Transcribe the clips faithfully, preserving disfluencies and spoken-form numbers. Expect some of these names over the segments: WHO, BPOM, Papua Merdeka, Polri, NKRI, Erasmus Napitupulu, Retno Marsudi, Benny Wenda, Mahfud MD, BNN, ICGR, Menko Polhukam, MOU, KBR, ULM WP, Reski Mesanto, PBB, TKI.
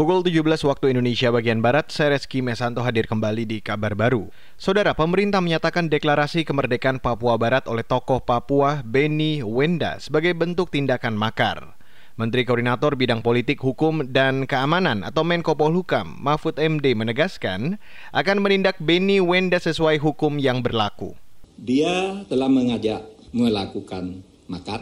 Pukul tujuh belas waktu Indonesia bagian Barat, saya Reski Mesanto hadir kembali di kabar baru. Saudara, pemerintah menyatakan deklarasi kemerdekaan Papua Barat oleh tokoh Papua Benny Wenda sebagai bentuk tindakan makar. Menteri Koordinator Bidang Politik, Hukum, dan Keamanan atau Menko Polhukam, Mahfud M D menegaskan akan menindak Benny Wenda sesuai hukum yang berlaku. Dia telah mengajak melakukan makar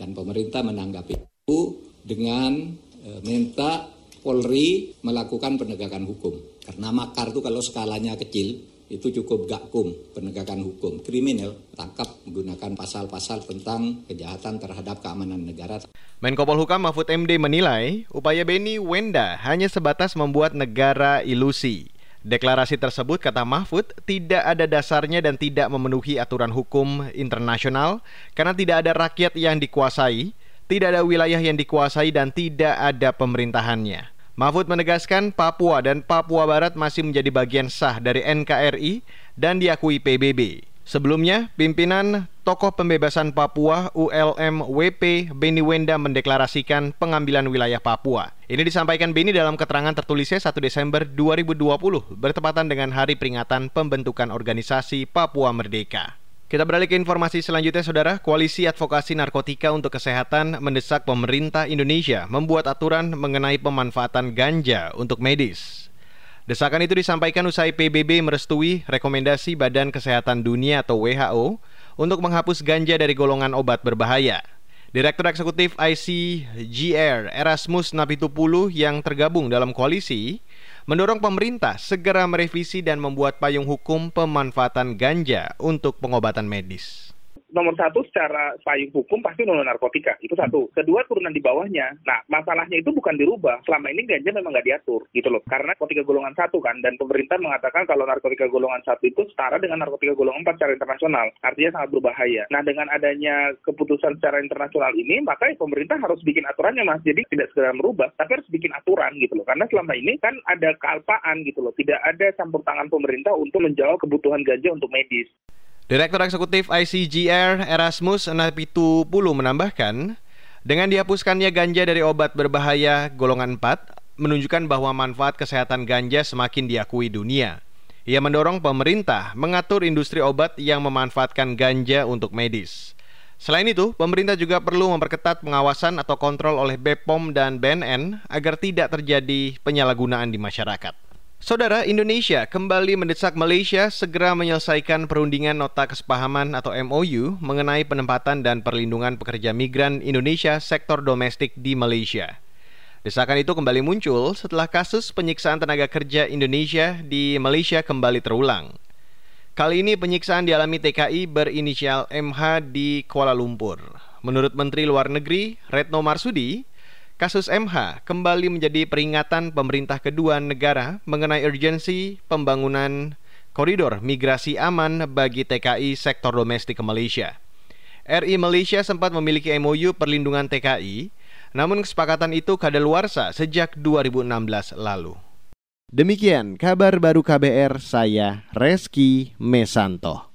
dan pemerintah menanggapi itu dengan e, minta Polri melakukan penegakan hukum. Karena makar itu kalau skalanya kecil, itu cukup gakum penegakan hukum. Kriminal tangkap menggunakan pasal-pasal tentang kejahatan terhadap keamanan negara. Menko Polhukam Mahfud M D menilai upaya Benny Wenda hanya sebatas membuat negara ilusi. Deklarasi tersebut, kata Mahfud, tidak ada dasarnya dan tidak memenuhi aturan hukum internasional karena tidak ada rakyat yang dikuasai, tidak ada wilayah yang dikuasai, dan tidak ada pemerintahannya. Mahfud menegaskan Papua dan Papua Barat masih menjadi bagian sah dari N K R I dan diakui P B B. Sebelumnya, pimpinan Tokoh Pembebasan Papua U L M W P Benny Wenda mendeklarasikan pengambilan wilayah Papua. Ini disampaikan Benny dalam keterangan tertulisnya satu Desember dua ribu dua puluh bertepatan dengan Hari Peringatan Pembentukan Organisasi Papua Merdeka. Kita beralih ke informasi selanjutnya, Saudara. Koalisi Advokasi Narkotika untuk Kesehatan mendesak pemerintah Indonesia membuat aturan mengenai pemanfaatan ganja untuk medis. Desakan itu disampaikan usai P B B merestui rekomendasi Badan Kesehatan Dunia atau W H O untuk menghapus ganja dari golongan obat berbahaya. Direktur Eksekutif I C G R Erasmus Napitupulu yang tergabung dalam koalisi mendorong pemerintah segera merevisi dan membuat payung hukum pemanfaatan ganja untuk pengobatan medis. Nomor satu, secara payung hukum pasti undang-undang narkotika, itu satu. Kedua, turunan di bawahnya. Nah, masalahnya itu bukan dirubah. Selama ini ganja memang nggak diatur, gitu loh. Karena narkotika golongan satu kan, dan pemerintah mengatakan kalau narkotika golongan satu itu setara dengan narkotika golongan empat secara internasional. Artinya sangat berbahaya. Nah, dengan adanya keputusan secara internasional ini, maka pemerintah harus bikin aturannya, Mas. Jadi tidak segera merubah, tapi harus bikin aturan, gitu loh. Karena selama ini kan ada kealpaan, gitu loh. Tidak ada campur tangan pemerintah untuk menjawab kebutuhan ganja untuk medis. Direktur Eksekutif I C G R Erasmus Napitupulu menambahkan, dengan dihapuskannya ganja dari obat berbahaya golongan empat, menunjukkan bahwa manfaat kesehatan ganja semakin diakui dunia. Ia mendorong pemerintah mengatur industri obat yang memanfaatkan ganja untuk medis. Selain itu, pemerintah juga perlu memperketat pengawasan atau kontrol oleh B P O M dan B N N agar tidak terjadi penyalahgunaan di masyarakat. Saudara, Indonesia kembali mendesak Malaysia segera menyelesaikan perundingan nota kesepahaman atau M O U mengenai penempatan dan perlindungan pekerja migran Indonesia sektor domestik di Malaysia. Desakan itu kembali muncul setelah kasus penyiksaan tenaga kerja Indonesia di Malaysia kembali terulang. Kali ini penyiksaan dialami T K I berinisial M H di Kuala Lumpur. Menurut Menteri Luar Negeri Retno Marsudi, kasus M H kembali menjadi peringatan pemerintah kedua negara mengenai urgensi pembangunan koridor migrasi aman bagi T K I sektor domestik ke Malaysia. R I Malaysia sempat memiliki M O U perlindungan T K I, namun kesepakatan itu kadaluarsa sejak dua ribu enam belas lalu. Demikian kabar baru K B R, saya Reski Mesanto.